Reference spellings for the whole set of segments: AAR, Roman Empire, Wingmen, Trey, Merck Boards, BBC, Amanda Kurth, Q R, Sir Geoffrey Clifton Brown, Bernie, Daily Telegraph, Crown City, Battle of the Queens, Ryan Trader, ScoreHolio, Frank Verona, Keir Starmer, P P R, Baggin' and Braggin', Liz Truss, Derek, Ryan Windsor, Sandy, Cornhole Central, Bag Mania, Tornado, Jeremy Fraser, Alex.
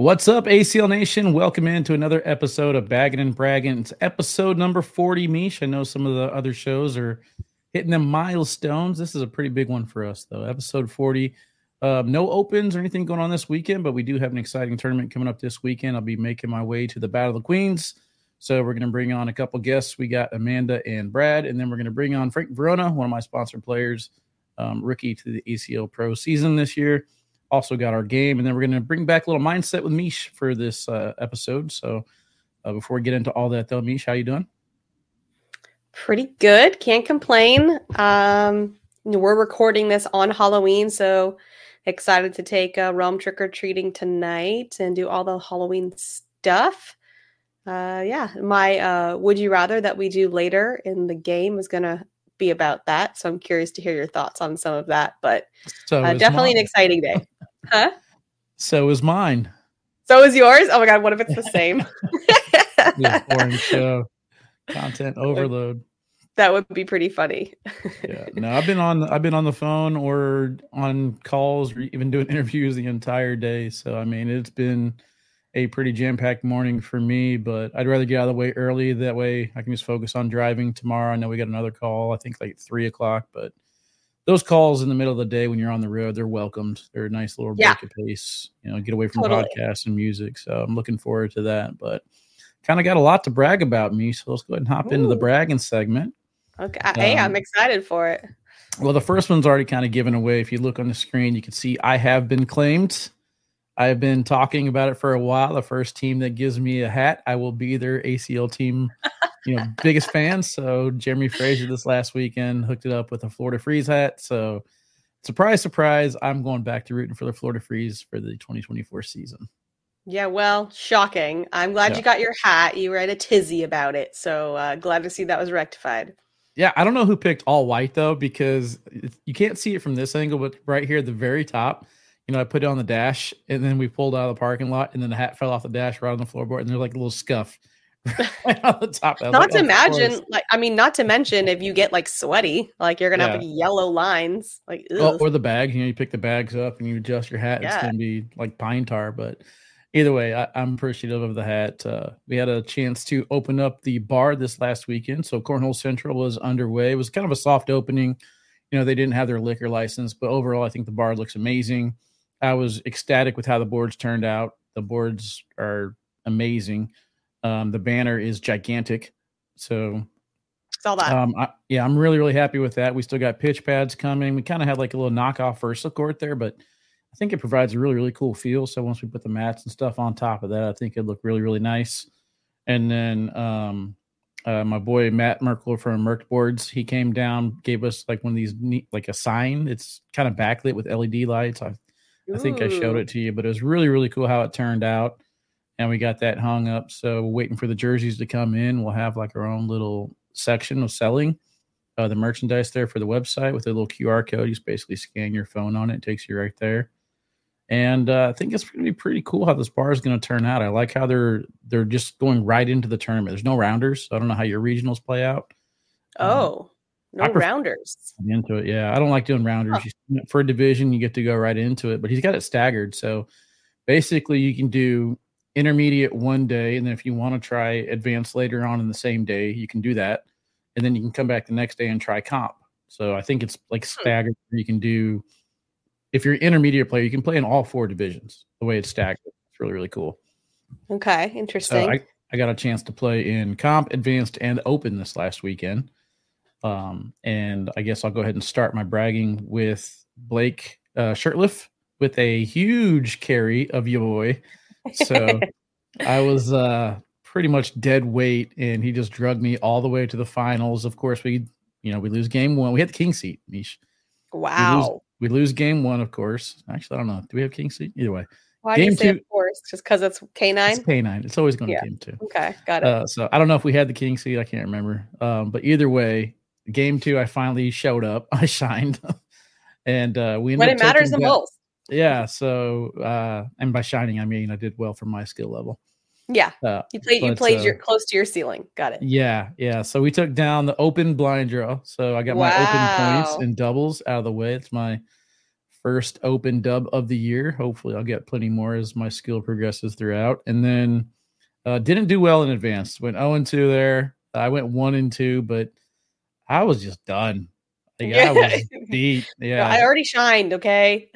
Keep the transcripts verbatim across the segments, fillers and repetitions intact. What's up, A C L Nation? Welcome in to another episode of Baggin' and Braggin'. It's episode number forty, Meesh. I know some of the other shows are hitting them milestones. This is a pretty big one for us, though. Episode forty. Um, no opens or anything going on this weekend, but we do have an exciting tournament coming up this weekend. I'll be making my way to the Battle of the Queens. So we're going to bring on a couple guests. We got Amanda and Brad, and then we're going to bring on Frank Verona, one of my sponsored players, um, rookie to the A C L Pro season this year. Also got our game, and then we're going to bring back a little Mindset with Meesh for this uh, episode. So uh, before we get into all that, though, Meesh, how you doing? Pretty good. Can't complain. Um, we're recording this on Halloween, so excited to take uh, Realm trick-or-treating tonight and do all the Halloween stuff. Uh, yeah, my uh, Would You Rather that we do later in the game is going to be about that, so I'm curious to hear your thoughts on some of that, but so uh, definitely mine. An exciting day. Huh? So is mine. So is yours? Oh my God, what if it's the same? Yeah, orange show. Content overload. That would be pretty funny. Yeah. No, I've been on I've been on the phone or on calls or even doing interviews the entire day. So I mean, it's been a pretty jam-packed morning for me, but I'd rather get out of the way early. That way I can just focus on driving tomorrow. I know we got another call, I think like three o'clock, but those calls in the middle of the day when you're on the road, they're welcomed. They're a nice little yeah. break of pace, you know, get away from totally. podcasts and music. So I'm looking forward to that, but kind of got a lot to brag about me. So let's go ahead and hop Ooh. into the bragging segment. Okay. Um, hey, I'm excited for it. Well, the first one's already kind of given away. If you look on the screen, you can see I have been claimed. I've been talking about it for a while. The first team that gives me a hat, I will be their A C L team, you know, biggest fan. So Jeremy Fraser this last weekend hooked it up with a Florida Freeze hat. So surprise, surprise, I'm going back to rooting for the Florida Freeze for the twenty twenty-four season. Yeah, well, shocking. I'm glad yeah. you got your hat. You were at a tizzy about it. So uh, glad to see that was rectified. Yeah, I don't know who picked all white, though, because you can't see it from this angle, but right here at the very top, you know, I put it on the dash and then we pulled out of the parking lot and then the hat fell off the dash right on the floorboard. And there's like a little scuff right on the top. Not like, to oh, imagine, like, I mean, not to mention if you get like sweaty, like you're going to yeah. have like, yellow lines, like, oh, or the bags, you know, you pick the bags up and you adjust your hat. Yeah. It's going to be like pine tar, but either way, I, I'm appreciative of the hat. Uh, we had a chance to open up the bar this last weekend. So Cornhole Central was underway. It was kind of a soft opening. You know, they didn't have their liquor license, but overall, I think the bar looks amazing. I was ecstatic with how the boards turned out. The boards are amazing. Um, the banner is gigantic. So saw that. Um, I, yeah, I'm really, really happy with that. We still got pitch pads coming. We kind of had like a little knockoff Versal court there, but I think it provides a really, really cool feel. So once we put the mats and stuff on top of that, I think it'd look really, really nice. And then um, uh, my boy, Matt Merkel from Merck Boards, he came down, gave us like one of these neat, like a sign. It's kind of backlit with L E D lights. I I think I showed it to you, but it was really, really cool how it turned out. And we got that hung up. So we're waiting for the jerseys to come in. We'll have like our own little section of selling uh, the merchandise there for the website with a little Q R code. You just basically scan your phone on it. It takes you right there. And uh, I think it's going to be pretty cool how this bar is going to turn out. I like how they're they're just going right into the tournament. There's no rounders. So I don't know how your regionals play out. Oh, um, No I rounders. Into it, yeah. I don't like doing rounders. Huh. You, for a division, you get to go right into it, but he's got it staggered. So basically, you can do intermediate one day, and then if you want to try advanced later on in the same day, you can do that. And then you can come back the next day and try comp. So I think it's like staggered. Hmm. You can do, if you're an intermediate player, you can play in all four divisions the way it's staggered. It's really, really cool. Okay, interesting. So I, I got a chance to play in comp, advanced, and open this last weekend. Um, and I guess I'll go ahead and start my bragging with Blake uh, Shirtliff with a huge carry of your boy. So I was uh, pretty much dead weight, and he just drugged me all the way to the finals. Of course, we you know we lose game one. We had the king seat, Meesh. Wow. We lose, we lose game one, of course. Actually, I don't know. Do we have king seat? Either way. Why game do you say two, of course? Just because it's K nine? It's K nine. It's always going yeah. to game two. Okay, got it. Uh, so I don't know if we had the king seat. I can't remember. Um, but either way, game two, I finally showed up. I shined, and uh, we. When it matters the most. Yeah. So, uh, and by shining, I mean I did well for my skill level. Yeah, uh, you played. But, you played uh, your close to your ceiling. Got it. Yeah, yeah. So we took down the open blind draw. So I got wow. my open points and doubles out of the way. It's my first open dub of the year. Hopefully I'll get plenty more as my skill progresses throughout. And then uh, didn't do well in advanced. Went oh and two there. I went one and two, but I was just done. Like, yeah. I was beat. Yeah. No, I already shined, okay?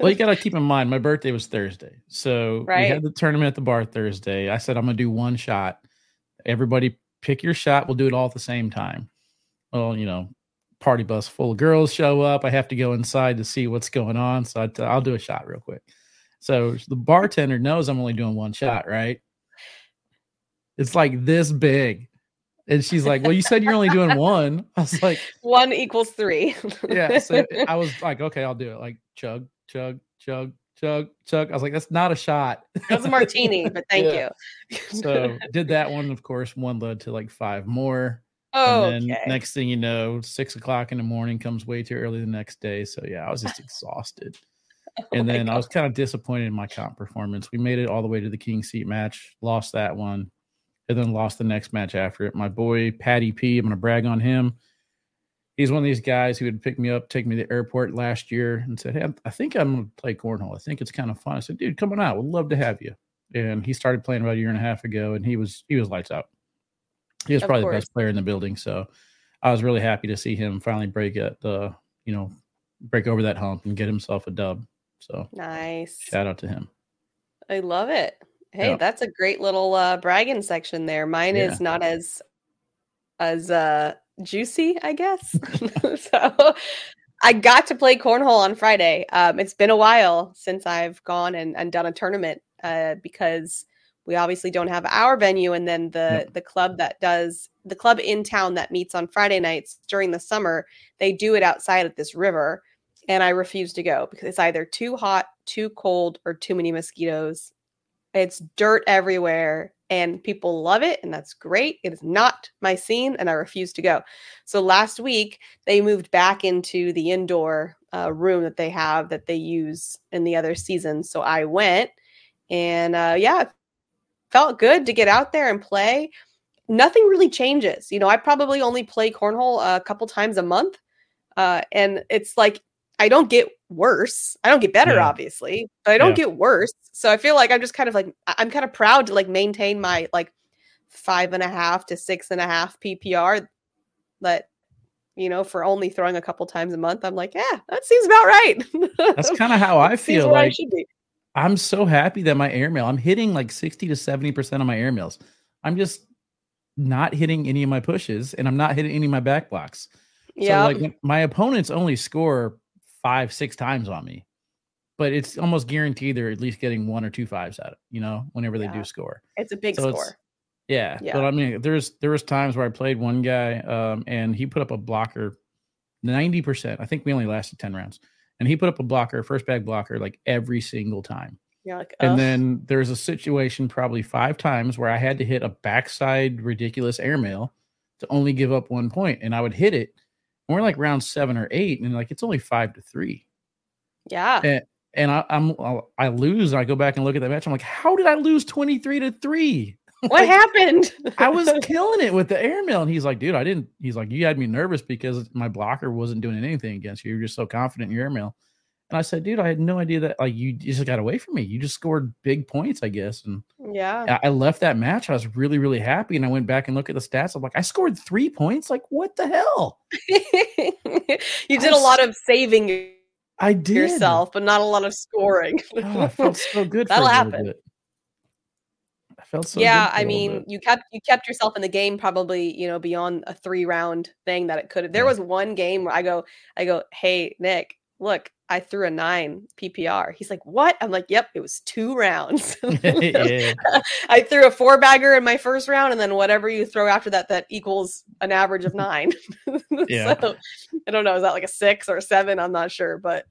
Well, you got to keep in mind, my birthday was Thursday. So right. We had the tournament at the bar Thursday. I said, I'm going to do one shot. Everybody pick your shot. We'll do it all at the same time. Well, you know, party bus full of girls show up. I have to go inside to see what's going on. So I t- I'll do a shot real quick. So the bartender knows I'm only doing one shot, right? It's like this big. And she's like, well, you said you're only doing one. I was like, one equals three. Yeah. So I was like, okay, I'll do it. Like chug, chug, chug, chug, chug. I was like, that's not a shot. That was a martini, but thank yeah. you. So did that one. Of course, one led to like five more. Oh, and then okay. Next thing you know, six o'clock in the morning comes way too early the next day. So yeah, I was just exhausted. oh and then God. I was kind of disappointed in my comp performance. We made it all the way to the King Seat match, lost that one. And then lost the next match after it. My boy, Patty P, I'm going to brag on him. He's one of these guys who would pick me up, take me to the airport last year and said, hey, I'm, I think I'm going to play cornhole. I think it's kind of fun. I said, dude, come on out. We'd love to have you. And he started playing about a year and a half ago, and he was he was lights out. He was of probably course. the best player in the building. So I was really happy to see him finally break at the, you know, break over that hump and get himself a dub. So nice. Shout out to him. I love it. Hey, yeah. That's a great little uh, bragging section there. Mine yeah. is not as as uh, juicy, I guess. So I got to play cornhole on Friday. Um, it's been a while since I've gone and, and done a tournament uh, because we obviously don't have our venue. And then the, yep. the club that does the club in town that meets on Friday nights during the summer, they do it outside at this river. And I refuse to go because it's either too hot, too cold, or too many mosquitoes. It's dirt everywhere and people love it. And that's great. It is not my scene and I refuse to go. So last week they moved back into the indoor uh, room that they have that they use in the other seasons. So I went and uh, yeah, it felt good to get out there and play. Nothing really changes. You know, I probably only play cornhole a couple times a month. Uh, and it's like, I don't get worse. I don't get better, yeah. obviously, but I don't yeah. get worse. So I feel like I'm just kind of like, I'm kind of proud to like maintain my like five and a half to six and a half P P R that, you know, for only throwing a couple times a month. I'm like, yeah, that seems about right. That's kind of how I feel. Like I I'm so happy that my airmail, I'm hitting like sixty to seventy percent of my airmails. I'm just not hitting any of my pushes and I'm not hitting any of my back blocks. Yeah. So like my opponents only score five, six times on me, but it's almost guaranteed they're at least getting one or two fives out of, you know, whenever yeah. they do score. It's a big so score. Yeah, yeah. But I mean, there's, there was times where I played one guy um, and he put up a blocker ninety percent. I think we only lasted ten rounds and he put up a blocker, first bag blocker, like every single time. Yeah. Like, and then there's a situation probably five times where I had to hit a backside ridiculous airmail to only give up one point and I would hit it. We're like round seven or eight, and like it's only five to three. Yeah, and, and I, I'm I'll, I lose. And I go back and look at that match. I'm like, how did I lose twenty-three to three? What like, happened? I was killing it with the airmail, and he's like, dude, I didn't. He's like, you had me nervous because my blocker wasn't doing anything against you. You're just so confident in your airmail. And I said, dude, I had no idea that like you just got away from me. You just scored big points, I guess. And yeah, I, I left that match. I was really, really happy. And I went back and looked at the stats. I'm like, I scored three points. Like, what the hell? you I did was, a lot of saving I did. yourself, but not a lot of scoring. Oh, I felt so good. That'll for happen. I felt so yeah, good. Yeah, I mean, you kept you kept yourself in the game probably, you know, beyond a three round thing that it could have. There was one game where I go, I go, hey, Nick, look. I threw a nine P P R. He's like, what? I'm like, yep, it was two rounds. yeah. I threw a four bagger in my first round. And then whatever you throw after that, that equals an average of nine. yeah. So I don't know. Is that like a six or a seven? I'm not sure, but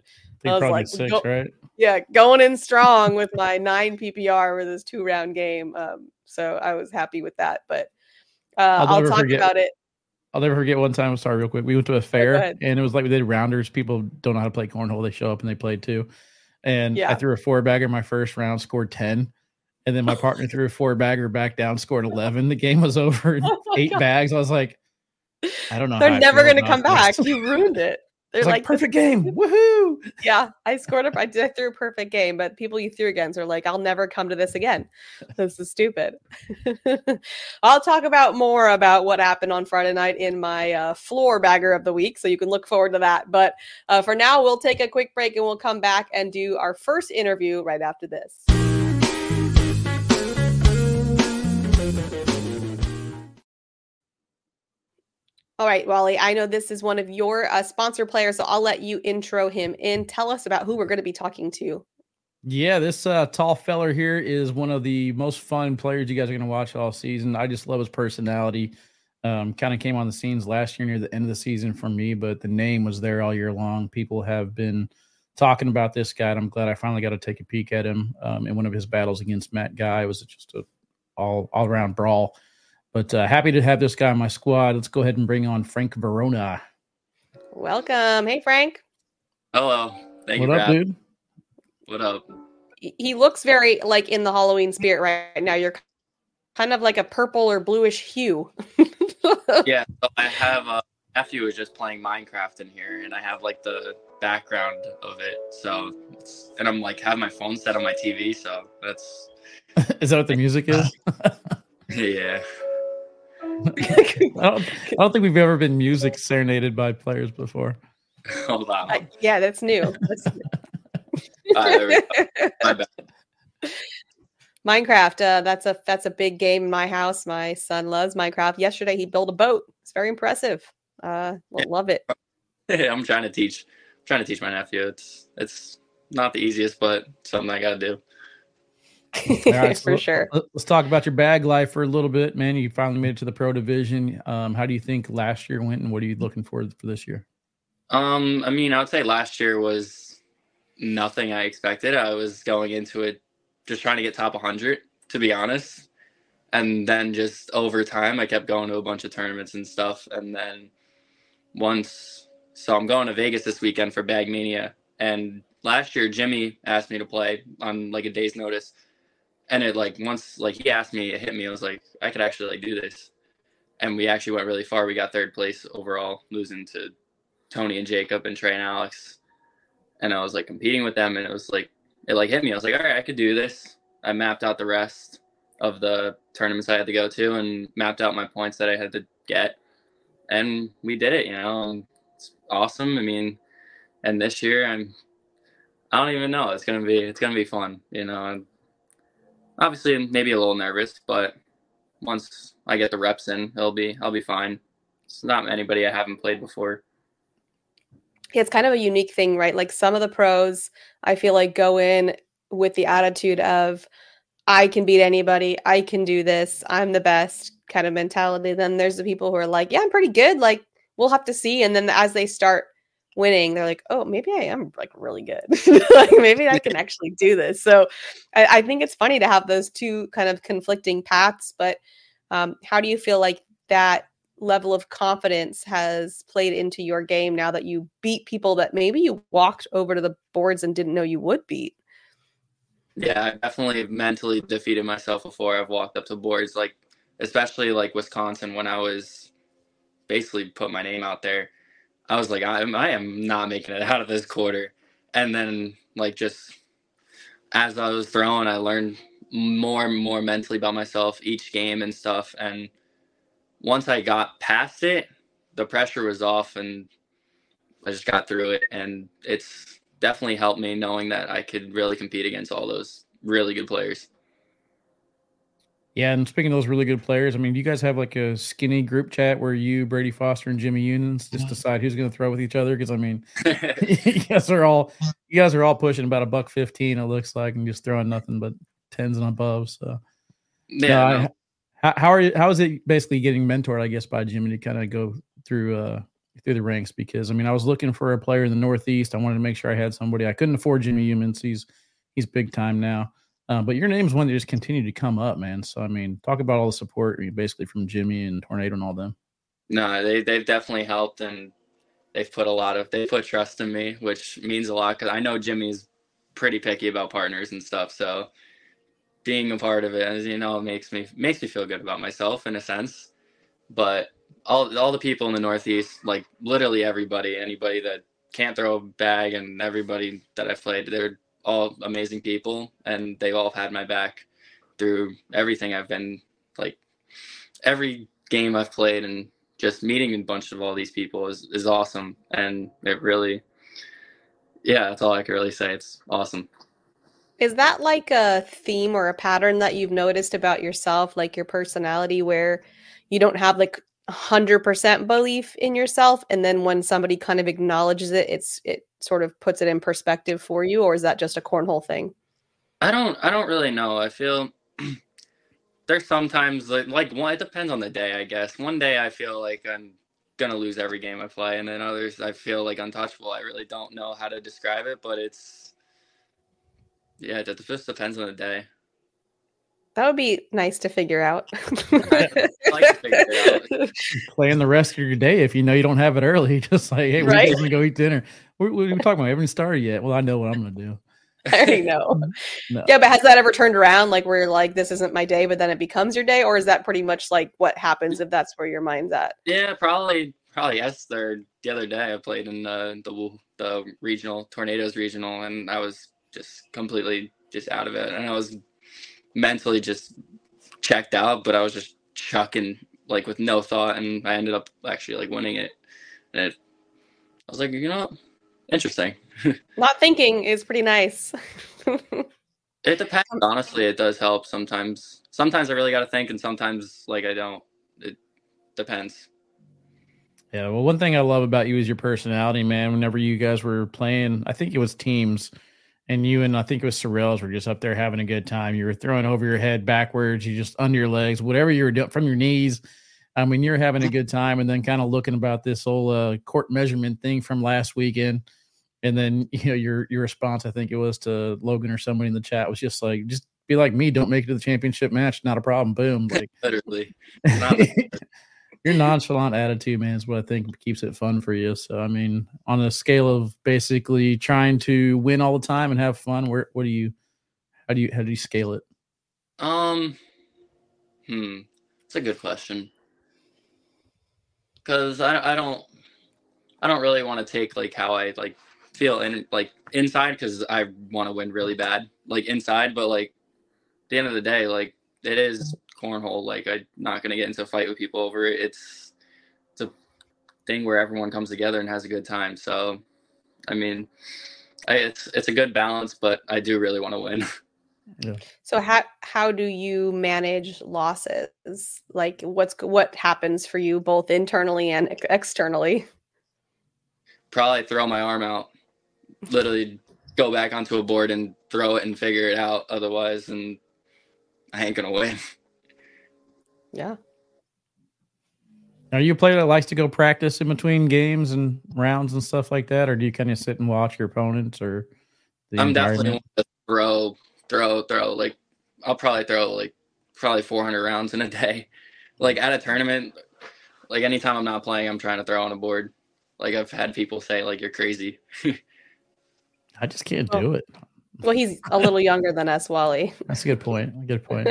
I was like, six, go- right? yeah, going in strong with my nine P P R with this two round game. Um, so I was happy with that, but uh, I'll, I'll talk forget. about it. I'll never forget one time. I'm sorry, real quick. We went to a fair oh, and it was like we did rounders. People don't know how to play cornhole. They show up and they played too. And yeah. I threw a four bagger my first round, scored ten. And then my partner threw a four bagger back down, scored eleven. The game was over in oh eight God. bags. I was like, I don't know. They're never going to come back. You ruined it. They're like, like perfect game. Woohoo. Yeah. I scored a I did I threw a perfect game, but people you threw against are like, I'll never come to this again. This is stupid. I'll talk about more about what happened on Friday night in my uh, floor bagger of the week. So you can look forward to that. But uh, for now, we'll take a quick break and we'll come back and do our first interview right after this. All right, Wally, I know this is one of your uh, sponsor players, so I'll let you intro him in. Tell us about who we're going to be talking to. Yeah, this uh, tall feller here is one of the most fun players you guys are going to watch all season. I just love his personality. Um, kind of came on the scenes last year near the end of the season for me, but the name was there all year long. People have been talking about this guy, and I'm glad I finally got to take a peek at him um, in one of his battles against Matt Guy. It was just an all, all-around brawl. But uh, happy to have this guy on my squad. Let's go ahead and bring on Frank Verona. Welcome. Hey, Frank. Hello. Thank you, Brad. What up, dude? What up? He looks very like in the Halloween spirit right now. You're kind of like a purple or bluish hue. Yeah. So I have a nephew who's just playing Minecraft in here, and I have like the background of it. So, it's, and I'm like, have my phone set on my T V. So that's. Is that what the music is? Yeah. I, don't, I don't think we've ever been music serenaded by players before. Hold on. Uh, yeah, that's new. That's new. uh, there we go. My bad. Minecraft. Uh, that's a that's a big game in my house. My son loves Minecraft. Yesterday he built a boat. It's very impressive. Uh, yeah. Love it. Yeah, I'm trying to teach. I'm trying to teach my nephew. It's it's not the easiest, but something I got to do. All right, for so sure. Let's talk about your bag life for a little bit, man. You finally made it to the pro division. Um, how do you think last year went, and what are you looking for for this year? Um, I mean, I would say last year was nothing I expected. I was going into it just trying to get top one hundred, to be honest. And then just over time, I kept going to a bunch of tournaments and stuff. And then once, so I'm going to Vegas this weekend for Bag Mania. And last year, Jimmy asked me to play on like a day's notice. And it like once like he asked me, it hit me. I was like, I could actually like do this, and we actually went really far. We got third place overall, losing to Tony and Jacob and Trey and Alex. And I was like competing with them, and it was like it like hit me. I was like, all right, I could do this. I mapped out the rest of the tournaments I had to go to, and mapped out my points that I had to get, and we did it. You know, and it's awesome. I mean, and this year I'm, I don't even know. It's gonna be it's gonna be fun. You know. I'm, Obviously, maybe a little nervous, but once I get the reps in, it'll be I'll be fine. It's not anybody I haven't played before. Yeah, it's kind of a unique thing, right? Like some of the pros, I feel like go in with the attitude of, I can beat anybody. I can do this. I'm the best kind of mentality. Then there's the people who are like, yeah, I'm pretty good. Like, we'll have to see. And then as they start winning, they're like, oh, maybe I am like really good. Like maybe I can actually do this. So I, I think it's funny to have those two kind of conflicting paths, but um, how do you feel like that level of confidence has played into your game now that you beat people that maybe you walked over to the boards and didn't know you would beat? Yeah, I definitely mentally defeated myself before I've walked up to boards, like especially like Wisconsin when I was basically put my name out there. I was like, I am, I am not making it out of this quarter. And then, like, just as I was throwing, I learned more and more mentally about myself each game and stuff. And once I got past it, the pressure was off, and I just got through it. And it's definitely helped me knowing that I could really compete against all those really good players. Yeah, and speaking of those really good players, I mean, do you guys have like a skinny group chat where you, Brady Foster, and Jimmy Unans just decide who's going to throw with each other? Because I mean, you guys are all you guys are all pushing about a buck fifteen. It looks like, and just throwing nothing but tens and above. So, yeah. Uh, how, how are you? How is it basically getting mentored, I guess, by Jimmy to kind of go through uh, through the ranks? Because I mean, I was looking for a player in the Northeast. I wanted to make sure I had somebody. I couldn't afford Jimmy Unans. He's he's big time now. Uh, but your name's one that just continued to come up, man. So, I mean, talk about all the support, I mean, basically from Jimmy and Tornado and all them. No, they, they've definitely helped, and they've put a lot of – they put trust in me, which means a lot because I know Jimmy's pretty picky about partners and stuff. So being a part of it, as you know, makes me makes me feel good about myself in a sense. But all all the people in the Northeast, like literally everybody, anybody that can't throw bag and everybody that I've played, they're all amazing people, and they've all had my back through everything I've been, like every game I've played, and just meeting a bunch of all these people is, is awesome. And it really, yeah, that's all I can really say. It's awesome. Is that like a theme or a pattern that you've noticed about yourself, like your personality, where you don't have like one hundred percent belief in yourself, and then when somebody kind of acknowledges it, it's it sort of puts it in perspective for you? Or is that just a cornhole thing? I don't I don't really know. I feel there's sometimes like, like one, it depends on the day, I guess. One day I feel like I'm going to lose every game I play, and then others I feel like untouchable. I really don't know how to describe it, but it's, yeah, it just depends on the day. That would be nice to figure out. I like to figure it out. Plan the rest of your day if you know you don't have it early. Just like, hey, we're right? going to go eat dinner. What are we talking about? I haven't started yet. Well, I know what I'm going to do. I already know. No. Yeah, but has that ever turned around? Like, where you're like, this isn't my day, but then it becomes your day? Or is that pretty much like what happens if that's where your mind's at? Yeah, probably. Probably yes. There, the other day I played in the, the, the regional, Tornadoes regional, and I was just completely just out of it. And I was mentally just checked out, but I was just chucking like with no thought, and I ended up actually like winning it, and it, I was like, you know, interesting. Not thinking is pretty nice. It depends, honestly. It does help sometimes. Sometimes I really got to think, and sometimes like I don't. It depends. Yeah, well, one thing I love about you is your personality, man. Whenever you guys were playing, I think it was teams, and you and I think it was Sorrells were just up there having a good time. You were throwing over your head, backwards, you just under your legs, whatever you were doing, from your knees. I mean, you're having a good time, and then kind of looking about this whole uh, court measurement thing from last weekend. And then, you know, your your response, I think it was to Logan or somebody in the chat, was just like, just be like me, don't make it to the championship match, not a problem, boom. Like, literally. Not your nonchalant attitude, man, is what I think keeps it fun for you. So, I mean, on a scale of basically trying to win all the time and have fun, where, what do you, how do you, how do you scale it? Um, hmm, it's a good question. Cause I, I don't, I don't really want to take like how I like feel in like inside. Cause I want to win really bad, like inside, but like at the end of the day, like it is cornhole. Like I'm not going to get into a fight with people over it. It's, it's a thing where everyone comes together and has a good time. So, I mean, I, it's, it's a good balance, but I do really want to win. Yeah. So how, how do you manage losses? Like what's, what happens for you both internally and ex- externally? Probably throw my arm out, literally go back onto a board and throw it and figure it out. Otherwise, and I ain't going to win. Yeah. Are you a player that likes to go practice in between games and rounds and stuff like that? Or do you kind of sit and watch your opponents or the I'm definitely one to throw, throw, throw. Like, I'll probably throw like probably four hundred rounds in a day. Like at a tournament, like anytime I'm not playing, I'm trying to throw on a board. Like I've had people say like, you're crazy. I just can't well, do it. Well, he's a little younger than us, Wally. That's a good point. Good point.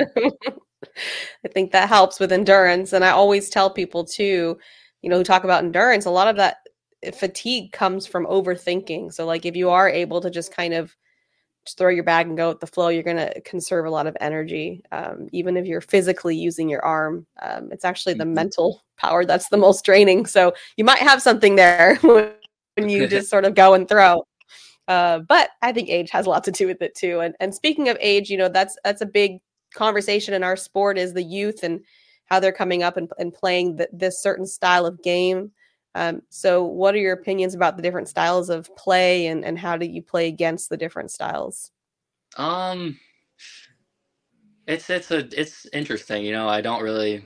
I think that helps with endurance. And I always tell people too, you know, who talk about endurance, a lot of that fatigue comes from overthinking. So like if you are able to just kind of just throw your bag and go with the flow, you're going to conserve a lot of energy. Um, even if you're physically using your arm, um, it's actually the mental power that's the most draining. So you might have something there when you just sort of go and throw. Uh, but I think age has a lot to do with it too. And and speaking of age, you know, that's, that's a big conversation in our sport is the youth and how they're coming up and, and playing the, this certain style of game. Um, so what are your opinions about the different styles of play and, and how do you play against the different styles? Um, it's, it's a, it's interesting. You know, I don't really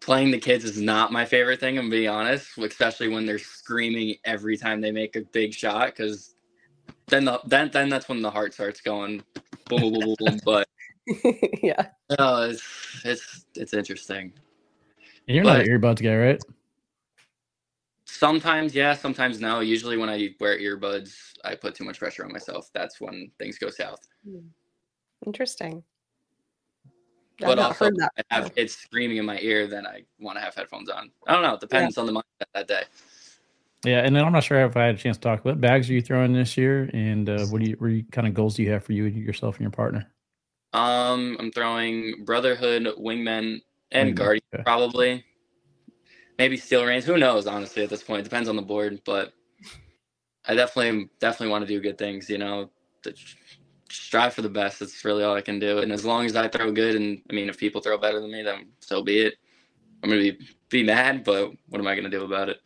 playing the kids is not my favorite thing. I'm being honest, especially when they're screaming every time they make a big shot. Cause then, the, then, then that's when the heart starts going boom, boom, boom, boom. But yeah, no, it's, it's, it's interesting. And you're but, not an earbuds guy, right? Sometimes, yeah. Sometimes, no. Usually when I wear earbuds, I put too much pressure on myself. That's when things go south. Interesting. I've but also, heard that. If I have kids screaming in my ear, then I want to have headphones on. I don't know. It depends yeah. on the mindset that day. Yeah, and then I'm not sure if I had a chance to talk. What bags are you throwing this year, and uh, what do you, what kind of goals do you have for you and yourself and your partner? Um, I'm throwing Brotherhood, Wingmen, and Wingmen. Guardians, okay. Probably. Maybe Steel Reigns. Who knows? Honestly, at this point, it depends on the board. But I definitely, definitely want to do good things. You know, strive for the best. That's really all I can do. And as long as I throw good, and I mean, if people throw better than me, then so be it. I'm gonna be be mad, but what am I gonna do about it?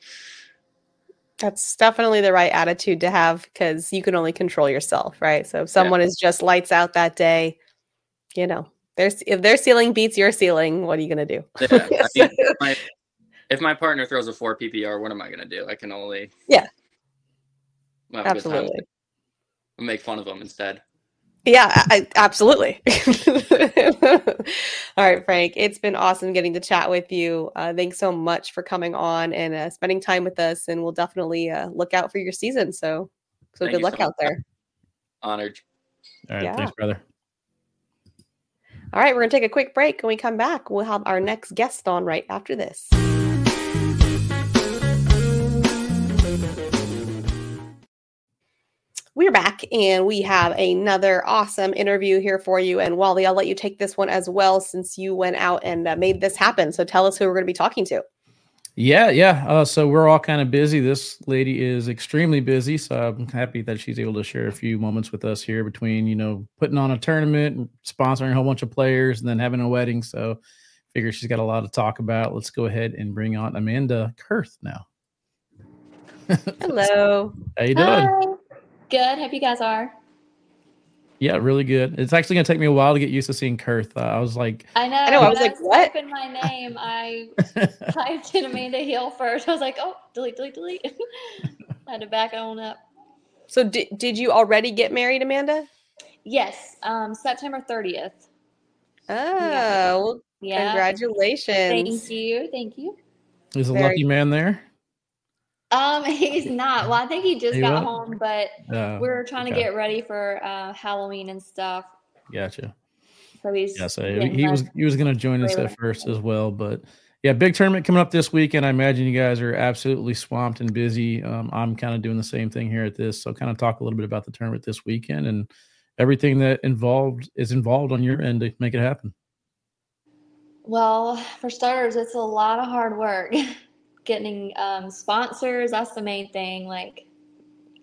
That's definitely the right attitude to have, because you can only control yourself, right? So if someone yeah. is just lights out that day, you know, there's if their ceiling beats your ceiling, what are you going to do? Yeah, I mean, if, my, if my partner throws a four P P R, what am I going to do? I can only yeah, well, absolutely make fun of them instead. Yeah, I, absolutely. All right, Frank, it's been awesome getting to chat with you. Uh, thanks so much for coming on and uh, spending time with us. And we'll definitely uh, look out for your season. So, so good luck out there. Honored. All right, yeah. Thanks, brother. All right, we're going to take a quick break. When we come back, we'll have our next guest on right after this. We're back, and we have another awesome interview here for you. And Wally, I'll let you take this one as well, since you went out and uh, made this happen. So tell us who we're going to be talking to. Yeah, yeah. Uh, so we're all kind of busy. This lady is extremely busy, so I'm happy that she's able to share a few moments with us here between, you know, putting on a tournament, sponsoring a whole bunch of players, and then having a wedding. So figure she's got a lot to talk about. Let's go ahead and bring on Amanda Kurth now. Hello. How you doing? Hi. Good. Hope you guys are. Yeah, really good. It's actually gonna take me a while to get used to seeing Kurth. Uh, I was like, I know. I, know, I was I like, what? Typing my name, I typed in Amanda Hill first. I was like, oh, delete, delete, delete. I had to back on up. So, did did you already get married, Amanda? Yes, um, September thirtieth. Oh, yeah. Well, yeah. Congratulations! Thank you, thank you. There's a Very lucky man there. Um, he's not. Well, I think he just he got won't? home, but uh, we're trying okay. to get ready for uh, Halloween and stuff. Gotcha. So he's yeah, so he, he was he was going to join us at first as well, but yeah, big tournament coming up this weekend. I imagine you guys are absolutely swamped and busy. Um, I'm kind of doing the same thing here at this, so kind of talk a little bit about the tournament this weekend and everything that involved is involved on your end to make it happen. Well, for starters, it's a lot of hard work. Getting um, sponsors, that's the main thing. Like,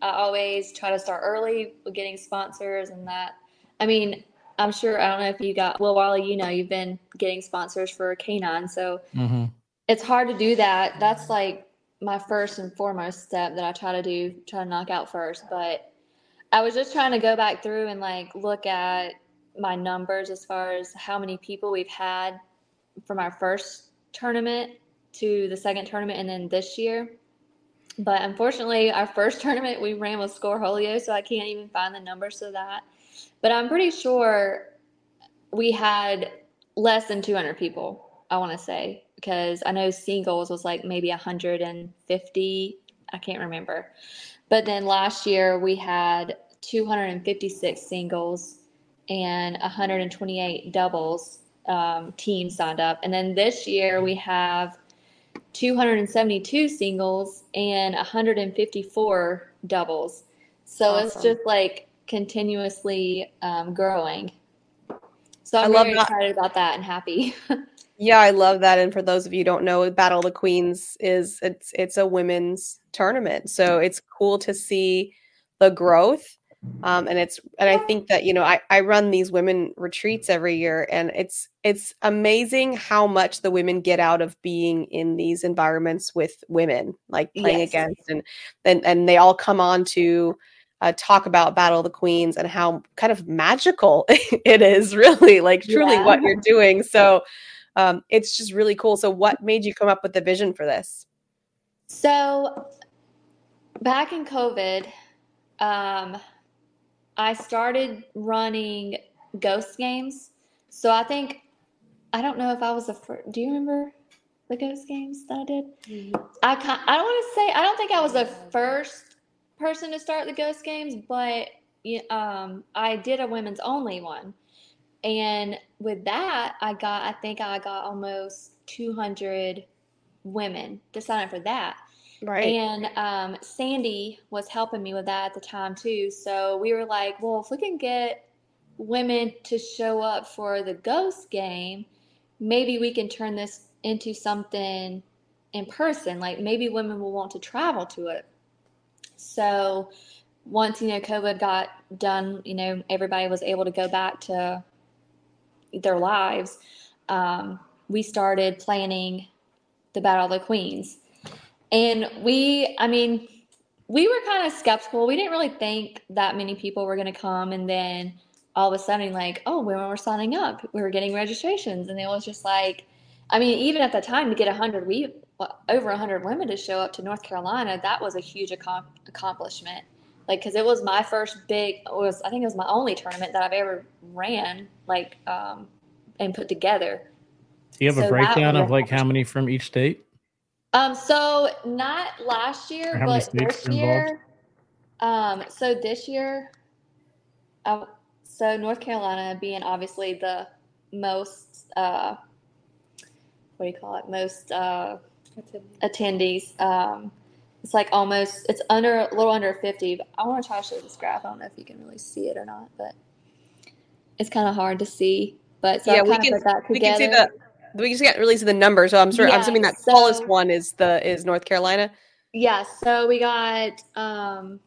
I always try to start early with getting sponsors and that. I mean, I'm sure, I don't know if you got, well, Wally, you know, you've been getting sponsors for K nine. So mm-hmm. It's hard to do that. That's like my first and foremost step that I try to do, try to knock out first. But I was just trying to go back through and like look at my numbers as far as how many people we've had from our first tournament to the second tournament and then this year. But unfortunately, our first tournament we ran with ScoreHolio, so I can't even find the numbers of that. But I'm pretty sure we had less than two hundred people, I want to say, because I know singles was like maybe one hundred fifty. I can't remember. But then last year we had two hundred fifty-six singles and one hundred twenty-eight doubles um, teams signed up. And then this year we have two hundred seventy-two singles and one hundred fifty-four doubles. So awesome. It's just like continuously um, growing. So I'm I love very that. excited about that and happy. Yeah, I love that. And for those of you who don't know, Battle of the Queens is it's it's a women's tournament. So it's cool to see the growth. Um, and it's and I think that, you know, I, I run these women retreats every year, and it's it's amazing how much the women get out of being in these environments with women, like playing yes. against and and and they all come on to uh, talk about Battle of the Queens and how kind of magical it is, really, like truly yeah. what you're doing. So um, it's just really cool. So what made you come up with the vision for this? So back in COVID, um I started running ghost games. So I think, I don't know if I was the first, do you remember the ghost games that I did? Mm-hmm. I I don't want to say, I don't think I was the first person to start the ghost games, but um, I did a women's only one. And with that, I got, I think I got almost two hundred women to sign up for that. Right. And um, Sandy was helping me with that at the time too. So we were like, well, if we can get women to show up for the ghost game, maybe we can turn this into something in person. Like maybe women will want to travel to it. So once, you know, COVID got done, you know, everybody was able to go back to their lives. Um, we started planning the Battle of the Queens. And we, I mean, we were kind of skeptical. We didn't really think that many people were going to come. And then all of a sudden, like, oh, women were signing up. We were getting registrations. And it was just like, I mean, even at the time, to get one hundred, we over one hundred women to show up to North Carolina, that was a huge ac- accomplishment. Like, because it was my first big, it was I think it was my only tournament that I've ever ran, like, um, and put together. Do you have so a breakdown of, like, how many from each state? Um, so not last year, but this year, um, so this year, uh, so North Carolina being obviously the most, uh, what do you call it? Most, uh, attendees. Um, it's like almost, it's under a little under fifty, but I want to try to show this graph. I don't know if you can really see it or not, but it's kind of hard to see, but so yeah, we can, that we can see that. We just got released the number, so I'm sure yeah, I'm assuming that so, tallest one is the is North Carolina. Yeah, so we got um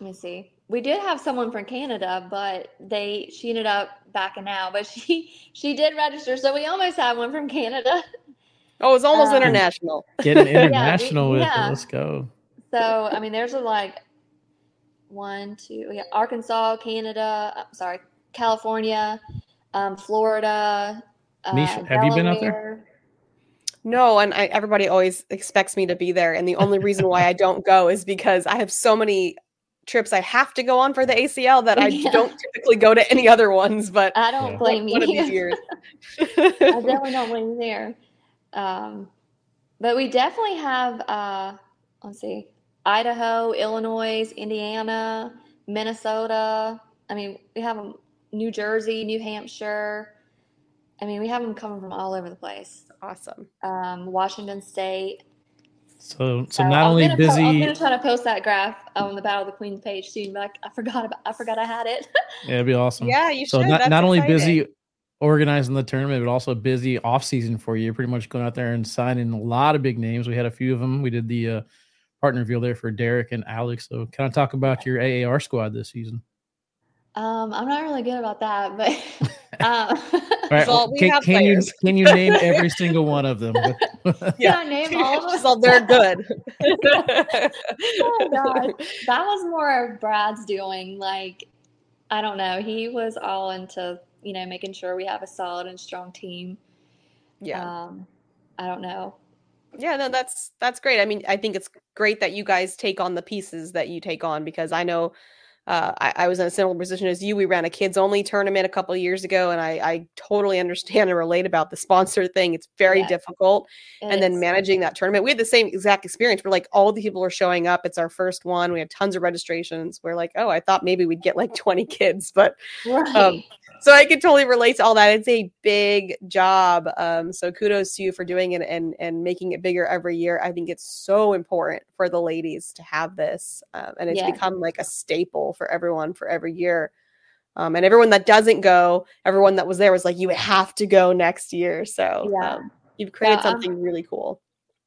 let me see. We did have someone from Canada, but they she ended up backing out, but she she did register, so we almost had one from Canada. Oh, it's almost um, international. Getting international yeah, with yeah. it. Let's go. So I mean there's a, like one, two yeah, Arkansas, Canada, I'm sorry, California, um, Florida. Uh, Meesh, have you been out there? No, and I, everybody always expects me to be there. And the only reason why I don't go is because I have so many trips I have to go on for the A C L that I yeah. don't typically go to any other ones. But I don't yeah. blame one, you. One of these years. I definitely don't blame you there. Um, but we definitely have, uh, let's see, Idaho, Illinois, Indiana, Minnesota. I mean, we have them, New Jersey, New Hampshire. I mean, we have them coming from all over the place. Awesome. Um, Washington State. So, so not only busy. I'm going to try to post that graph on the Battle of the Queens page soon, but I, I forgot about. I forgot I had it. Yeah, it'd be awesome. Yeah, you so should. So not, not only busy organizing the tournament, but also busy off season for you. You're pretty much going out there and signing a lot of big names. We had a few of them. We did the uh, partner reveal there for Derek and Alex. So can I talk about your A A R squad this season? Um, I'm not really good about that, but um, right. well, we can, have can you can you name every single one of them? yeah, yeah name all of them. So they're good. Oh God, that was more of Brad's doing. Like, I don't know, he was all into you know making sure we have a solid and strong team. Yeah, um, I don't know. Yeah, no, that's that's great. I mean, I think it's great that you guys take on the pieces that you take on because I know. Uh, I, I was in a similar position as you. We ran a kids-only tournament a couple of years ago, and I, I totally understand and relate about the sponsor thing. It's very yeah. difficult. It and is. Then managing that tournament. We had the same exact experience. We're like, all the people are showing up. It's our first one. We had tons of registrations. We're like, oh, I thought maybe we'd get like twenty kids. But right. um, so I could totally relate to all that. It's a big job. Um, so kudos to you for doing it and, and making it bigger every year. I think it's so important for the ladies to have this. Um, and it's yeah. become like a staple for everyone for every year. Um, and everyone that doesn't go, everyone that was there was like, you have to go next year. So yeah. um, you've created yeah, something um, really cool.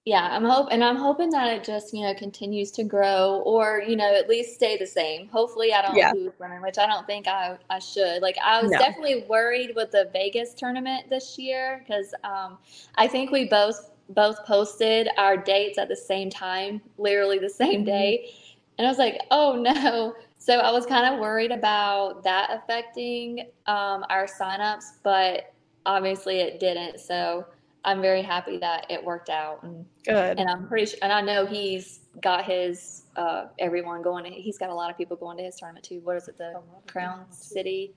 Yeah. I'm hoping, and I'm hoping that it just, you know, continues to grow or, you know, at least stay the same. Hopefully I don't yeah. lose running, which I don't think I, I should. Like I was no. definitely worried with the Vegas tournament this year. Cause um, I think we both, both posted our dates at the same time, literally the same mm-hmm. day. And I was like, oh no. So I was kind of worried about that affecting um, our signups, but obviously it didn't. So I'm very happy that it worked out. And, Good. And I'm pretty sure, and I know he's got his uh, everyone going. To, he's got a lot of people going to his tournament too. What is it? The Crown City,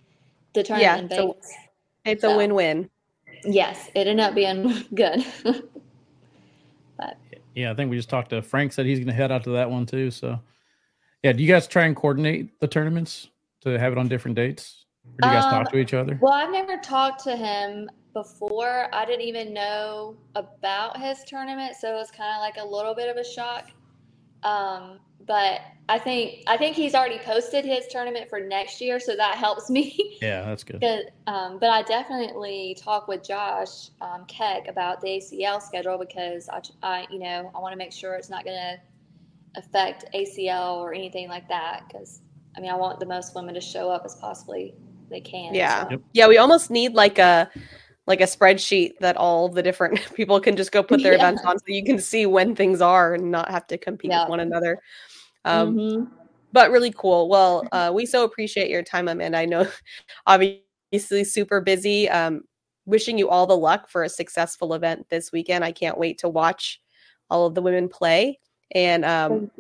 the tournament yeah, in Vegas. So it's so, a win-win. Yes, it ended up being good. But yeah, I think we just talked to Frank. Said he's going to head out to that one too. So. Yeah, do you guys try and coordinate the tournaments to have it on different dates? Or do you guys um, talk to each other? Well, I've never talked to him before. I didn't even know about his tournament, so it was kind of like a little bit of a shock. Um, but I think I think he's already posted his tournament for next year, so that helps me. Yeah, that's good. Um, but I definitely talk with Josh um, Keck about the A C L schedule, because I, I you know, I want to make sure it's not going to affect A C L or anything like that, because I mean, I want the most women to show up as possibly they can. Yeah, so. Yep. Yeah, we almost need like a like a spreadsheet that all the different people can just go put their yeah. events on, so you can see when things are and not have to compete yeah. with one another. Um, mm-hmm. But really cool. Well, uh, we so appreciate your time, Amanda. I know obviously super busy. Um, wishing you all the luck for a successful event this weekend. I can't wait to watch all of the women play. And um,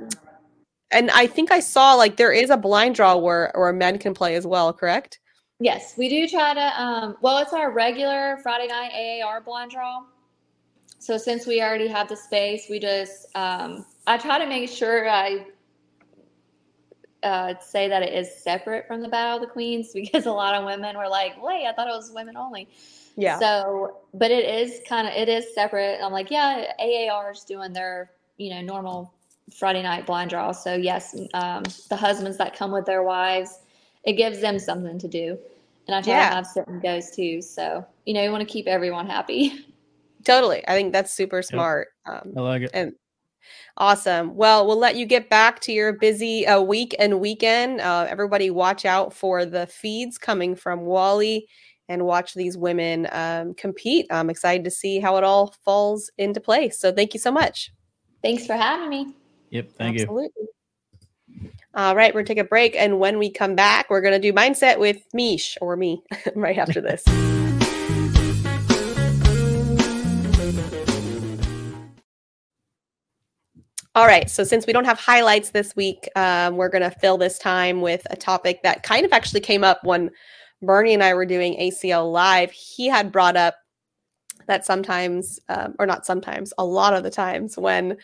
and I think I saw like there is a blind draw where, where men can play as well, correct? Yes, we do try to, um, well, it's our regular Friday night A A R blind draw. So since we already have the space, we just, um, I try to make sure I uh, say that it is separate from the Battle of the Queens, because a lot of women were like, wait, I thought it was women only. Yeah. So, but it is kind of, it is separate. I'm like, yeah, A A R is doing their, you know, normal Friday night blind draw. So yes, um, the husbands that come with their wives, it gives them something to do. And I try yeah. to have certain goes too. So, you know, you want to keep everyone happy. Totally. I think that's super smart. Yep. Um, I like it. And awesome. Well, we'll let you get back to your busy uh, week and weekend. Uh, everybody watch out for the feeds coming from Wally and watch these women um, compete. I'm excited to see how it all falls into place. So thank you so much. Thanks for having me. Yep. Thank Absolutely. you. Absolutely. All right, we're going to take a break, and when we come back, we're going to do Mindset with Meesh, or me, right after this. All right, so since we don't have highlights this week, um, we're going to fill this time with a topic that kind of actually came up when Bernie and I were doing A C L Live. He had brought up that sometimes, um, or not sometimes, a lot of the times when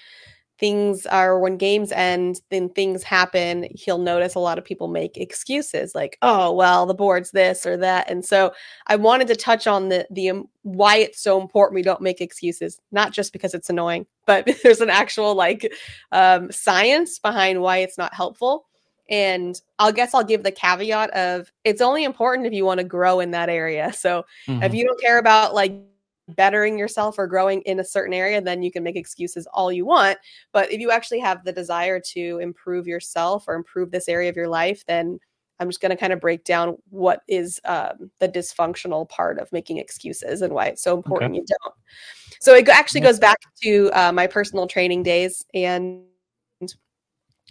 things are, when games end, then things happen, he'll notice a lot of people make excuses like, oh, well, the board's this or that. And so I wanted to touch on the, the um, why it's so important we don't make excuses, not just because it's annoying, but there's an actual like um, science behind why it's not helpful. And I'll guess I'll give the caveat of it's only important if you want to grow in that area. So mm-hmm. if you don't care about like bettering yourself or growing in a certain area, then you can make excuses all you want. But if you actually have the desire to improve yourself or improve this area of your life, then I'm just going to kind of break down what is um, the dysfunctional part of making excuses and why it's so important okay. you don't. So it actually goes back to uh, my personal training days. And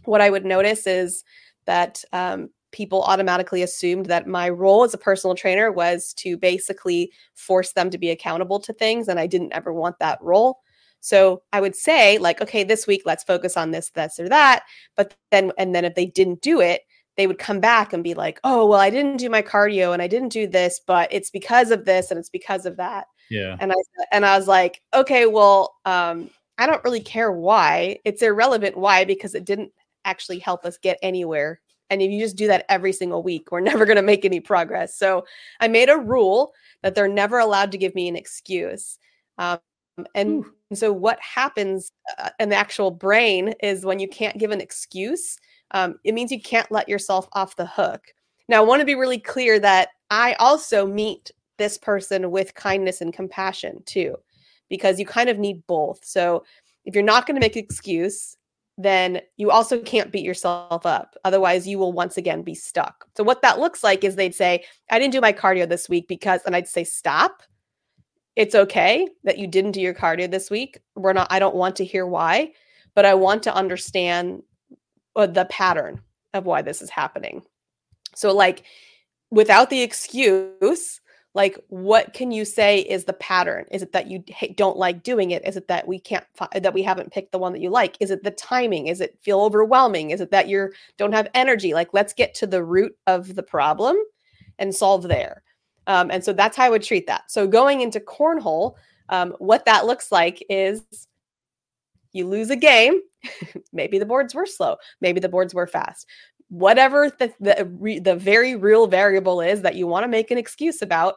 what I would notice is that um, people automatically assumed that my role as a personal trainer was to basically force them to be accountable to things. And I didn't ever want that role. So I would say like, okay, this week, let's focus on this, this, or that. But then, and then if they didn't do it, they would come back and be like, oh, well, I didn't do my cardio and I didn't do this, but it's because of this. And it's because of that. Yeah. And I, and I was like, okay, well, um, I don't really care why. It's irrelevant. Why? Because it didn't actually help us get anywhere. And if you just do that every single week, we're never going to make any progress. So I made a rule that they're never allowed to give me an excuse. Um, and Ooh. so what happens in the actual brain is when you can't give an excuse, um, it means you can't let yourself off the hook. Now, I want to be really clear that I also meet this person with kindness and compassion too, because you kind of need both. So if you're not going to make an excuse, then you also can't beat yourself up. Otherwise, you will once again be stuck. So what that looks like is they'd say, I didn't do my cardio this week because, and I'd say, stop. It's okay that you didn't do your cardio this week. We're not, I don't want to hear why, but I want to understand uh, the pattern of why this is happening. So like without the excuse, like, what can you say is the pattern? Is it that you don't like doing it? Is it that we can't, that we haven't picked the one that you like? Is it the timing? Is it feel overwhelming? Is it that you don't have energy? Like, let's get to the root of the problem and solve there. Um, and so that's how I would treat that. So going into cornhole, um, what that looks like is you lose a game. Maybe the boards were slow. Maybe the boards were fast. Whatever the the, re, the very real variable is that you want to make an excuse about,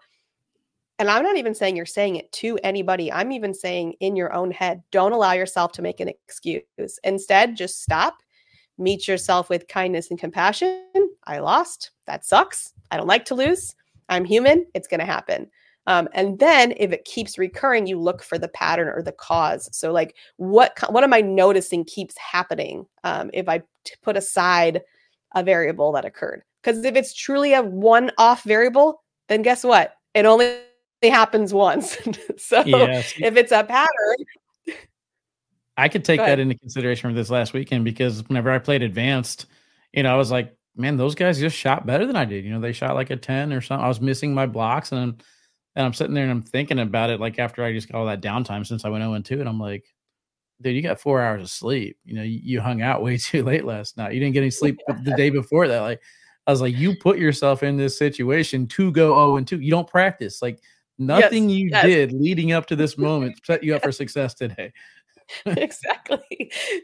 And I'm not even saying you're saying it to anybody. I'm even saying in your own head, don't allow yourself to make an excuse. Instead, just stop, meet yourself with kindness and compassion. I lost. That sucks. I don't like to lose. I'm human. It's going to happen. Um, and then if it keeps recurring, you look for the pattern or the cause. So like, what, what am I noticing keeps happening? Um, if I t- put aside a variable that occurred, because if it's truly a one-off variable, then guess what? It only happens once. So yes. If it's a pattern. I could take that into consideration for this last weekend, because whenever I played advanced, you know, I was like, man, those guys just shot better than I did. You know, they shot like a ten or something. I was missing my blocks, and I'm, and I'm sitting there and I'm thinking about it. Like after I just got all that downtime since I went oh and two, and I'm like, dude, you got four hours of sleep. You know, you, you hung out way too late last night. You didn't get any sleep the day before that. Like, I was like, you put yourself in this situation to go oh and two. You don't practice. Like nothing yes, you yes. did leading up to this moment set you up for success today. Exactly.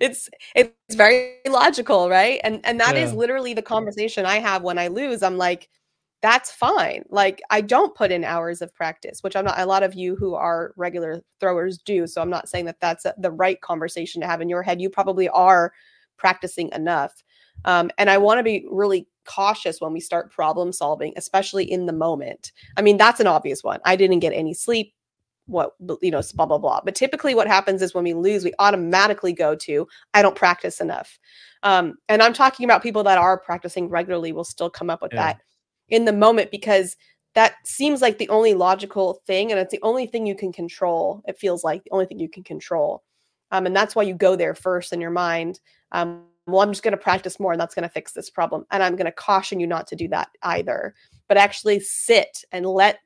It's it's very logical, right? And and that yeah. is literally the conversation I have when I lose. I'm like, that's fine. Like I don't put in hours of practice, which I'm not. A lot of you who are regular throwers do. So I'm not saying that that's a, the right conversation to have in your head. You probably are practicing enough. Um, and I want to be really cautious when we start problem solving, especially in the moment. I mean, that's an obvious one. I didn't get any sleep. What, you know, blah, blah, blah. But typically what happens is when we lose, we automatically go to, I don't practice enough. Um, and I'm talking about people that are practicing regularly will still come up with yeah. that in the moment, because that seems like the only logical thing. And it's the only thing you can control. It feels like the only thing you can control. Um, and that's why you go there first in your mind. Um, well, I'm just going to practice more and that's going to fix this problem. And I'm going to caution you not to do that either, but actually sit and let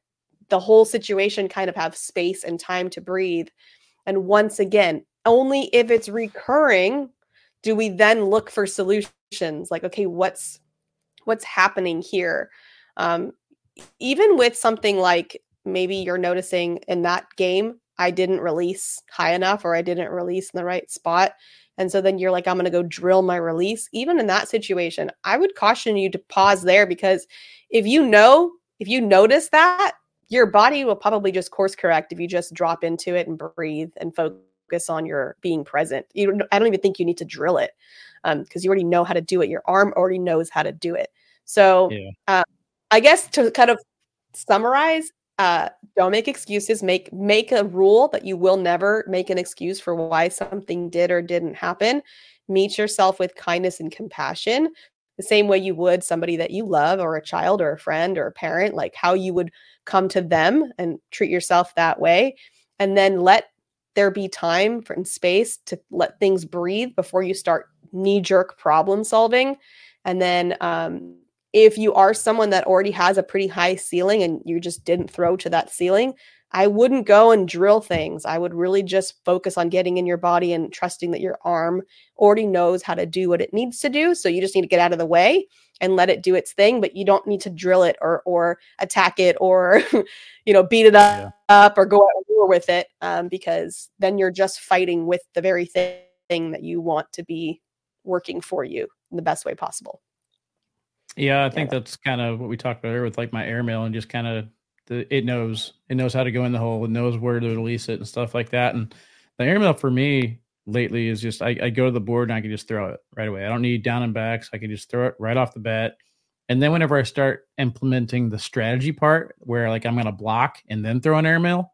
the whole situation kind of have space and time to breathe. And once again, only if it's recurring do we then look for solutions. Like, okay, what's what's happening here? Um, even with something like maybe you're noticing in that game, I didn't release high enough or I didn't release in the right spot. And so then you're like, I'm going to go drill my release. Even in that situation, I would caution you to pause there, because if you know, if you notice that, your body will probably just course correct if you just drop into it and breathe and focus on your being present. You don't, I don't even think you need to drill it um, because you already know how to do it. Your arm already knows how to do it. So yeah. uh, I guess to kind of summarize, uh, don't make excuses. Make make a rule that you will never make an excuse for why something did or didn't happen. Meet yourself with kindness and compassion, the same way you would somebody that you love or a child or a friend or a parent, like how you would come to them and treat yourself that way. And then let there be time and space to let things breathe before you start knee-jerk problem solving. And then um, if you are someone that already has a pretty high ceiling and you just didn't throw to that ceiling, I wouldn't go and drill things. I would really just focus on getting in your body and trusting that your arm already knows how to do what it needs to do. So you just need to get out of the way and let it do its thing, but you don't need to drill it or or attack it or, you know, beat it up, yeah. up or go at war with it um, because then you're just fighting with the very thing that you want to be working for you in the best way possible. Yeah, I think yeah. that's kind of what we talked about earlier with like my airmail and just kind of It knows, it knows how to go in the hole. It knows where to release it and stuff like that. And the airmail for me lately is just, I, I go to the board and I can just throw it right away. I don't need down and backs. I can just throw it right off the bat. And then whenever I start implementing the strategy part where like I'm going to block and then throw an airmail,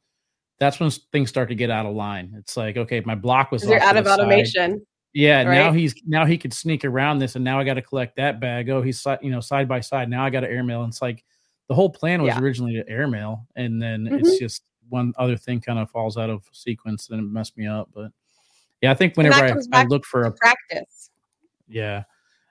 that's when things start to get out of line. It's like, okay, my block was you're out of automation. Side. Yeah. Right? Now he's, now he could sneak around this and now I got to collect that bag. Oh, he's, you know, side by side. Now I got to airmail. And it's like, the whole plan was yeah. originally to airmail, and then mm-hmm. it's just one other thing kind of falls out of sequence and it messed me up. But yeah, I think whenever I, I look for a practice, yeah,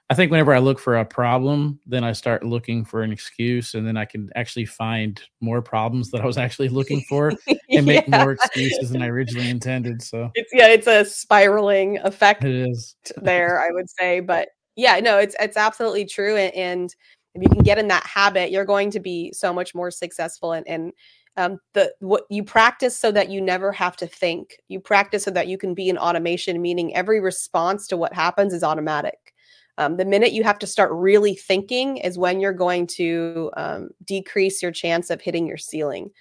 I think whenever I look for a problem, then I start looking for an excuse, and then I can actually find more problems that I was actually looking for and yeah. make more excuses than I originally intended. So it's, yeah, it's a spiraling effect. It is there, I would say, but yeah, no, it's, it's absolutely true. And, and if you can get in that habit, you're going to be so much more successful. And, and um, the what you practice so that you never have to think. You practice so that you can be in automation, meaning every response to what happens is automatic. Um, the minute you have to start really thinking is when you're going to um, decrease your chance of hitting your ceiling.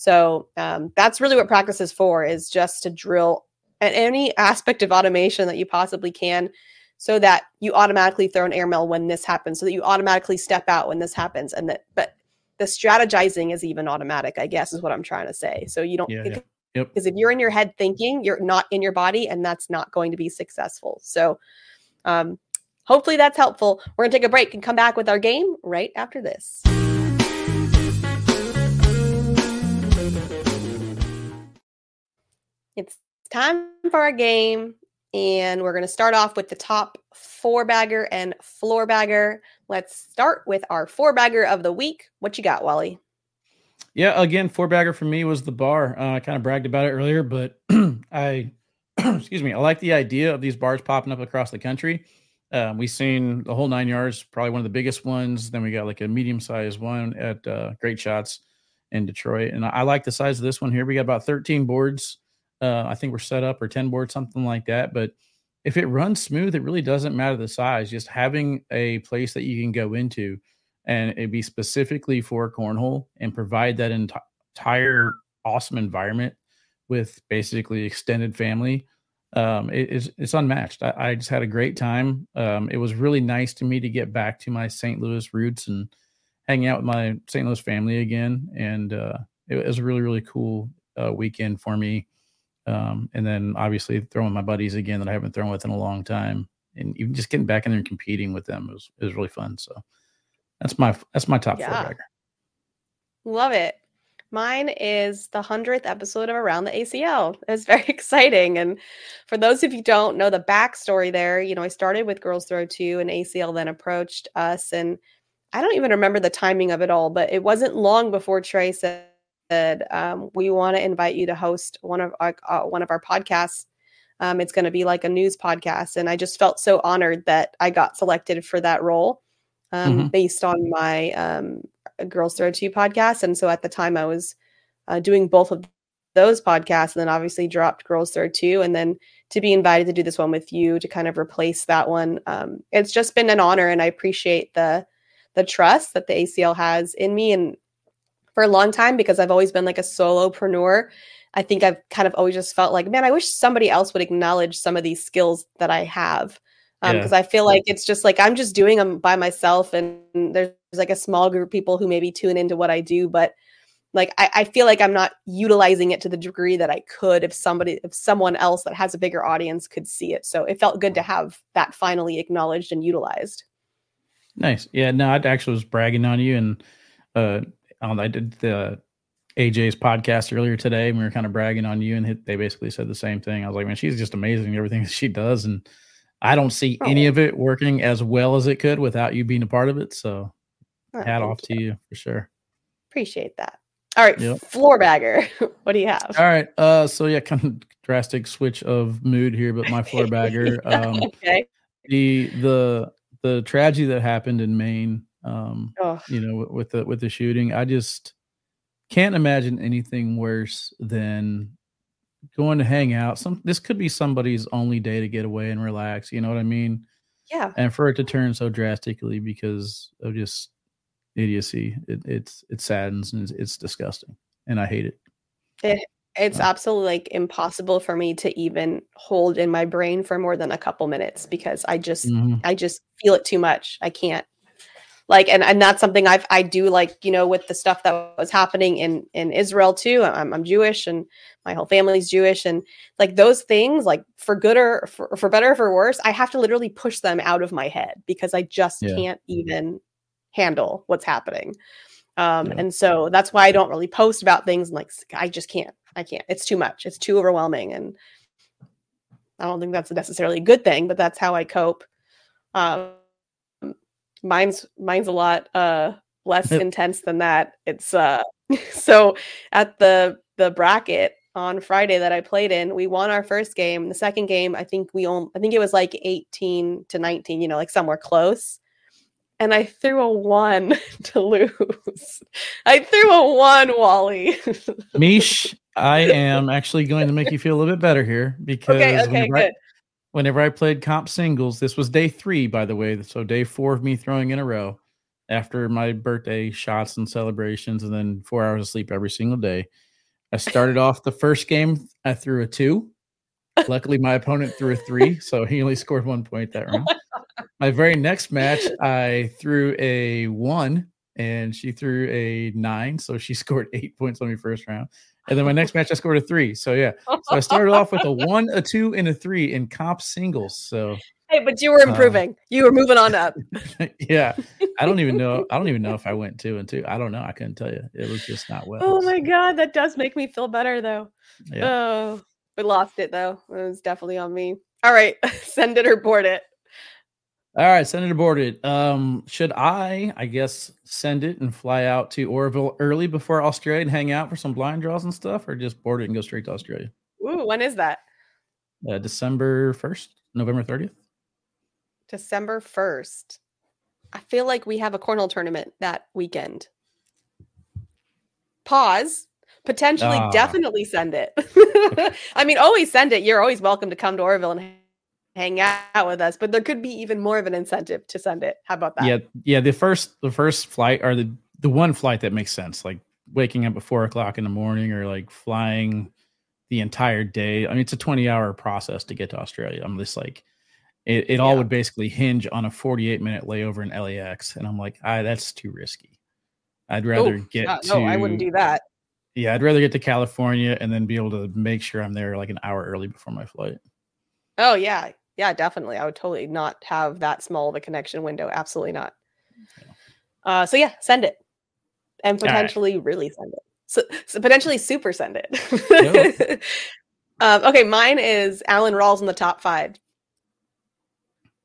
So um, that's really what practice is for, is just to drill at any aspect of automation that you possibly can, so that you automatically throw an airmail when this happens, so that you automatically step out when this happens. And that, but the strategizing is even automatic, I guess, is what I'm trying to say. So you don't, yeah, think, yeah. Yep. Because if you're in your head thinking, you're not in your body, and that's not going to be successful. So um, hopefully that's helpful. We're going to take a break and come back with our game right after this. It's time for our game, and we're going to start off with the top four bagger and floor bagger. Let's start with our four bagger of the week. What you got, Wally? Yeah, again, four bagger for me was the bar. Uh, I kind of bragged about it earlier, but I, excuse me, I like the idea of these bars popping up across the country. Um, we've seen the whole nine yards, probably one of the biggest ones. Then we got like a medium-sized one at uh, Great Shots in Detroit. And I, I like the size of this one here. We got about thirteen boards. Uh, I think we're set up, or ten boards, something like that. But if it runs smooth, it really doesn't matter the size. Just having a place that you can go into, and it'd be specifically for cornhole, and provide that ent- entire awesome environment with basically extended family. Um, it, it's, it's unmatched. I, I just had a great time. Um, it was really nice to me to get back to my Saint Louis roots and hang out with my Saint Louis family again. And uh, it, it was a really, really cool uh, weekend for me. Um, and then obviously throwing my buddies again that I haven't thrown with in a long time, and even just getting back in there and competing with them. It was, it was really fun. So. That's my that's my top yeah. four bagger. Love it. Mine is the hundredth episode of Around the A C L. It was very exciting. And for those of you who don't know the backstory there, you know, I started with Girls Throw Two, and A C L then approached us. And I don't even remember the timing of it all, but it wasn't long before Trey said, um, we want to invite you to host one of our, uh, one of our podcasts. Um, it's going to be like a news podcast. And I just felt so honored that I got selected for that role. Um, mm-hmm. Based on my um, Girls Throw Two podcast. And so at the time I was uh, doing both of those podcasts, and then obviously dropped Girls Throw Two, and then to be invited to do this one with you to kind of replace that one. Um, it's just been an honor, and I appreciate the the trust that the A C L has in me. And for a long time, because I've always been like a solopreneur, I think I've kind of always just felt like, man, I wish somebody else would acknowledge some of these skills that I have. Um, yeah. Cause I feel like it's just like, I'm just doing them by myself, and there's like a small group of people who maybe tune into what I do, but like, I, I feel like I'm not utilizing it to the degree that I could, if somebody, if someone else that has a bigger audience could see it. So it felt good to have that finally acknowledged and utilized. Nice. Yeah, no, I actually was bragging on you, and, uh, I did the A J's podcast earlier today, and we were kind of bragging on you, and hit, they basically said the same thing. I was like, man, she's just amazing at everything that she does. And I don't see any of it working as well as it could without you being a part of it. So oh, hat off you. to you for sure. Appreciate that. All right. Yep. Floor bagger. What do you have? All right. Uh, so yeah, kind of drastic switch of mood here, but my floor bagger, um, okay. the, the, the tragedy that happened in Maine, um, oh. you know, with, with the, with the shooting, I just can't imagine anything worse than going to hang out. Some this could be somebody's only day to get away and relax, you know what I mean? Yeah. And for it to turn so drastically because of just idiocy, it it's it saddens, and it's, it's disgusting, and I hate it. It it's uh, absolutely like impossible for me to even hold in my brain for more than a couple minutes, because I just mm-hmm. I just feel it too much. I can't. Like, and, and that's something I've, I do like, you know, with the stuff that was happening in, in Israel too. I'm, I'm Jewish, and my whole family's Jewish, and like those things, like for good or for, for better or for worse, I have to literally push them out of my head because I just yeah. can't even handle what's happening. Um, yeah. And so that's why I don't really post about things. And like, I just can't, I can't, it's too much. It's too overwhelming. And I don't think that's necessarily a good thing, but that's how I cope. Um, Mine's mine's a lot uh, less intense than that. It's uh, so at the the bracket on Friday that I played in, we won our first game. The second game, I think we only, I think it was like eighteen to nineteen, you know, like somewhere close. And I threw a one to lose. I threw a one, Wally. Meesh, I am actually going to make you feel a little bit better here, because okay, okay, when good. I- Whenever I played comp singles, this was day three, by the way. So day four of me throwing in a row after my birthday shots and celebrations, and then four hours of sleep every single day. I started off the first game. I threw a two. Luckily, my opponent threw a three, so he only scored one point that round. My very next match, I threw a one, and she threw a nine, so she scored eight points on me first round. And then my next match, I scored a three. So, yeah. So I started off with a one, a two, and a three in comp singles. So hey, but you were improving. Um, you were moving on up. Yeah. I don't even know. I don't even know if I went two and two. I don't know. I couldn't tell you. It was just not well. Oh, my God. That does make me feel better, though. Yeah. Oh. We lost it, though. It was definitely on me. All right. Send it or board it. All right. Send it or board it. Um, should I, I guess, send it and fly out to Oroville early before Australia and hang out for some blind draws and stuff, or just board it and go straight to Australia? Ooh, when is that? Uh, December first, November thirtieth. December first. I feel like we have a cornhole tournament that weekend. Pause. Potentially, ah. definitely send it. I mean, always send it. You're always welcome to come to Oroville and hang out with us, but there could be even more of an incentive to send it. How about that? Yeah. Yeah. The first, the first flight or the, the one flight that makes sense, like waking up at four o'clock in the morning or like flying the entire day. I mean, it's a twenty hour process to get to Australia. I'm just like, it, it yeah. all would basically hinge on a forty-eight minute layover in L A X. And I'm like, ah, that's too risky. I'd rather Ooh, get uh, to, no, I wouldn't do that. Yeah, I'd rather get to California and then be able to make sure I'm there like an hour early before my flight. Oh, yeah. Yeah, definitely. I would totally not have that small of a connection window. Absolutely not. Yeah. Uh, so, yeah, send it. And potentially right. really send it. So, so potentially super send it. um, okay, mine is Alan Rawls in the top five.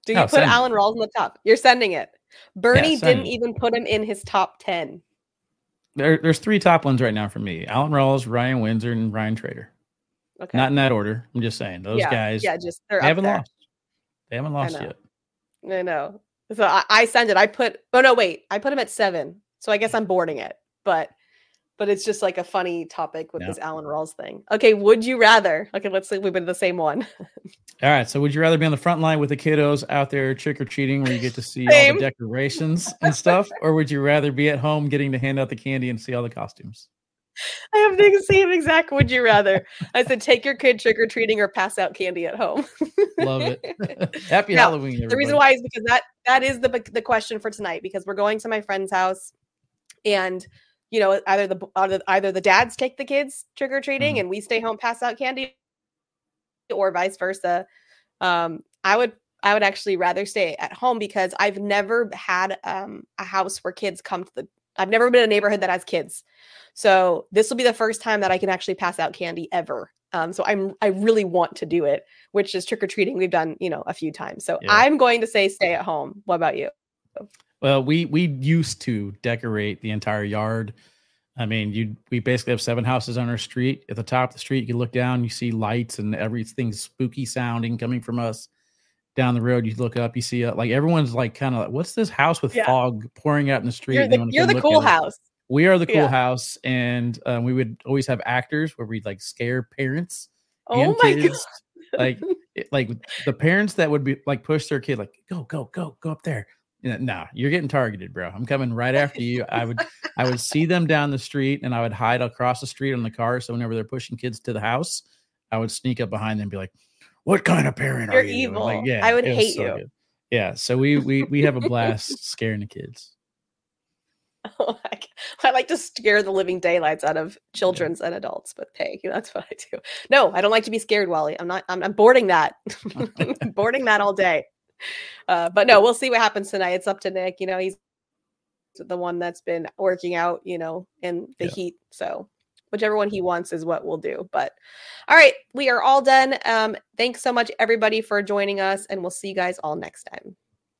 Do you oh, put Alan it. Rawls in the top? You're sending it. Bernie yeah, send didn't it. even put him in his top ten. There, there's three top ones right now for me. Alan Rawls, Ryan Windsor, and Ryan Trader. Okay. Not in that order. I'm just saying. Those yeah, guys, yeah, just, they're they up haven't there. lost. They haven't lost I yet. I know. So I, I send it. I put, oh, no, wait. I put them at seven. So I guess I'm boarding it. But but it's just like a funny topic with yeah. this Alan Rawls thing. Okay, would you rather? Okay, let's see. We've been the same one. All right. So would you rather be on the front line with the kiddos out there trick-or-treating where you get to see same. all the decorations and stuff? Or would you rather be at home getting to hand out the candy and see all the costumes? I have the same exact would you rather. I said take your kid trick-or-treating or pass out candy at home. Love it. Happy now, Halloween, everybody. The reason why is because that that is the the question for tonight, because we're going to my friend's house and you know, either the either the dads take the kids trick or treating mm-hmm. and we stay home, pass out candy, or vice versa. Um, I would I would actually rather stay at home because I've never had um, a house where kids come to the. I've never been in a neighborhood that has kids, so this will be the first time that I can actually pass out candy ever. Um, so I'm I really want to do it, which is trick or treating. We've done you know a few times, so yeah. I'm going to say stay at home. What about you? Well, we we used to decorate the entire yard. I mean, you we basically have seven houses on our street. At the top of the street, you look down, you see lights and everything's spooky sounding coming from us. Down the road, you look up, you see uh, like everyone's like kind of like, what's this house with yeah. fog pouring out in the street? You're the, you're the cool house. We are the cool yeah. house, and um, we would always have actors where we'd like scare parents. Oh my kids. God! Like like the parents that would be like push their kid like go go go go up there. No, nah, you're getting targeted, bro. I'm coming right after you. I would I would see them down the street and I would hide across the street on the car. So whenever they're pushing kids to the house, I would sneak up behind them and be like, what kind of parent you're are you? Evil. Like, yeah, I would hate so you. Good. Yeah. So we we we have a blast scaring the kids. Oh, I, I like to scare the living daylights out of children's yeah. and adults, but hey, that's what I do. No, I don't like to be scared, Wally. I'm not I'm, I'm boarding that. I'm boarding that all day. Uh, but no, we'll see what happens tonight. It's up to Nick. You know, he's the one that's been working out, you know, in the yeah. heat. So whichever one he wants is what we'll do. But all right, we are all done. Um, thanks so much, everybody, for joining us. And we'll see you guys all next time.